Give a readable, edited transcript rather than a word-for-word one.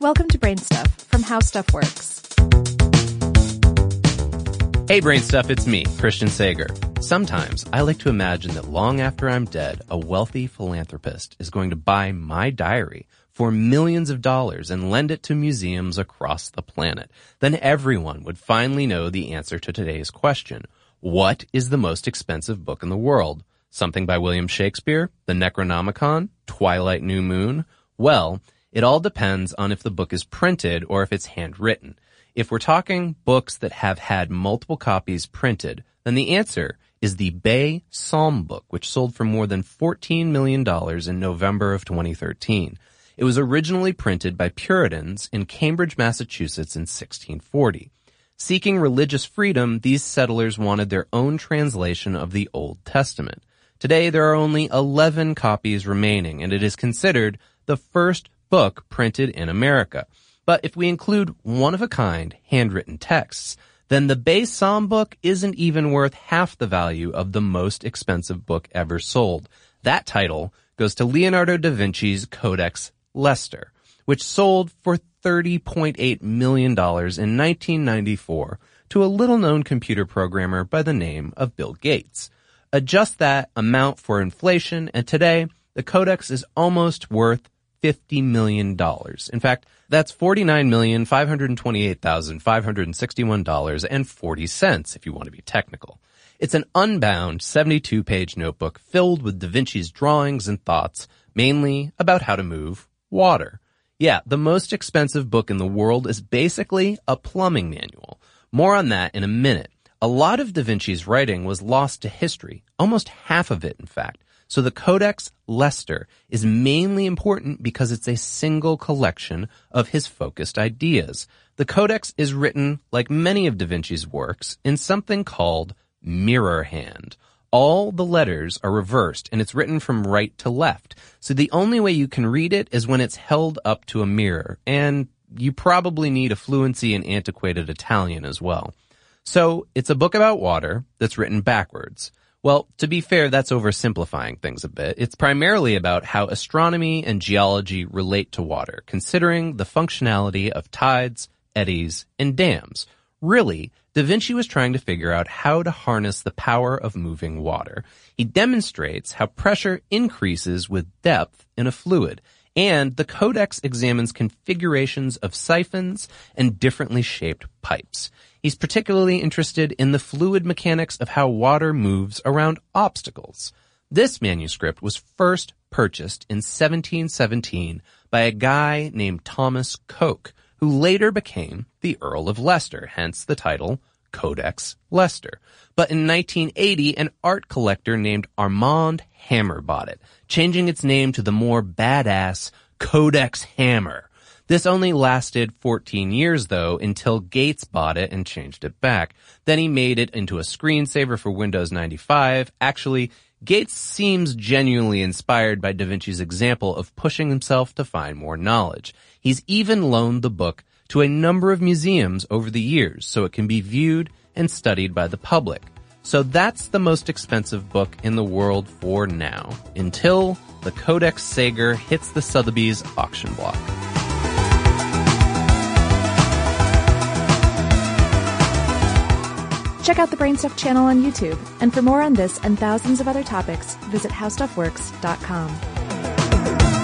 Welcome to Brainstuff from How Stuff Works. Hey Brainstuff, it's me, Christian Sager. Sometimes I like to imagine that long after I'm dead, a wealthy philanthropist is going to buy my diary for millions of dollars and lend it to museums across the planet. Then everyone would finally know the answer to today's question. What is the most expensive book in the world? Something by William Shakespeare? The Necronomicon? Twilight New Moon? Well, it all depends on if the book is printed or if it's handwritten. If we're talking books that have had multiple copies printed, then the answer is the Bay Psalm Book, which sold for more than $14 million in November of 2013. It was originally printed by Puritans in Cambridge, Massachusetts in 1640. Seeking religious freedom, these settlers wanted their own translation of the Old Testament. Today, there are only 11 copies remaining, and it is considered the first book printed in America. But if we include one-of-a-kind handwritten texts, then the Bay Psalm Book isn't even worth half the value of the most expensive book ever sold. That title goes to Leonardo da Vinci's Codex Leicester, which sold for $30.8 million in 1994 to a little-known computer programmer by the name of Bill Gates. Adjust that amount for inflation, and today the Codex is almost worth $50 million. In fact, that's $49,528,561.40 if you want to be technical. It's an unbound 72-page notebook filled with Da Vinci's drawings and thoughts, mainly about how to move water. Yeah, the most expensive book in the world is basically a plumbing manual. More on that in a minute. A lot of Da Vinci's writing was lost to history, almost half of it, in fact. So the Codex Leicester is mainly important because it's a single collection of his focused ideas. The Codex is written, like many of Da Vinci's works, in something called mirror hand. All the letters are reversed, and it's written from right to left. So the only way you can read it is when it's held up to a mirror, and you probably need a fluency in antiquated Italian as well. So it's a book about water that's written backwards. Well, to be fair, that's oversimplifying things a bit. It's primarily about how astronomy and geology relate to water, considering the functionality of tides, eddies, and dams. Really, Da Vinci was trying to figure out how to harness the power of moving water. He demonstrates how pressure increases with depth in a fluid, and the Codex examines configurations of siphons and differently shaped pipes. He's particularly interested in the fluid mechanics of how water moves around obstacles. This manuscript was first purchased in 1717 by a guy named Thomas Coke, who later became the Earl of Leicester, hence the title Codex Leicester. But in 1980, an art collector named Armand Hammer bought it, changing its name to the more badass Codex Hammer. This only lasted 14 years, though, until Gates bought it and changed it back. Then he made it into a screensaver for Windows 95. Actually, Gates seems genuinely inspired by Da Vinci's example of pushing himself to find more knowledge. He's even loaned the book to a number of museums over the years so it can be viewed and studied by the public. So that's the most expensive book in the world for now, until the Codex Sager hits the Sotheby's auction block. Check out the Brainstuff channel on YouTube. And for more on this and thousands of other topics, visit HowStuffWorks.com.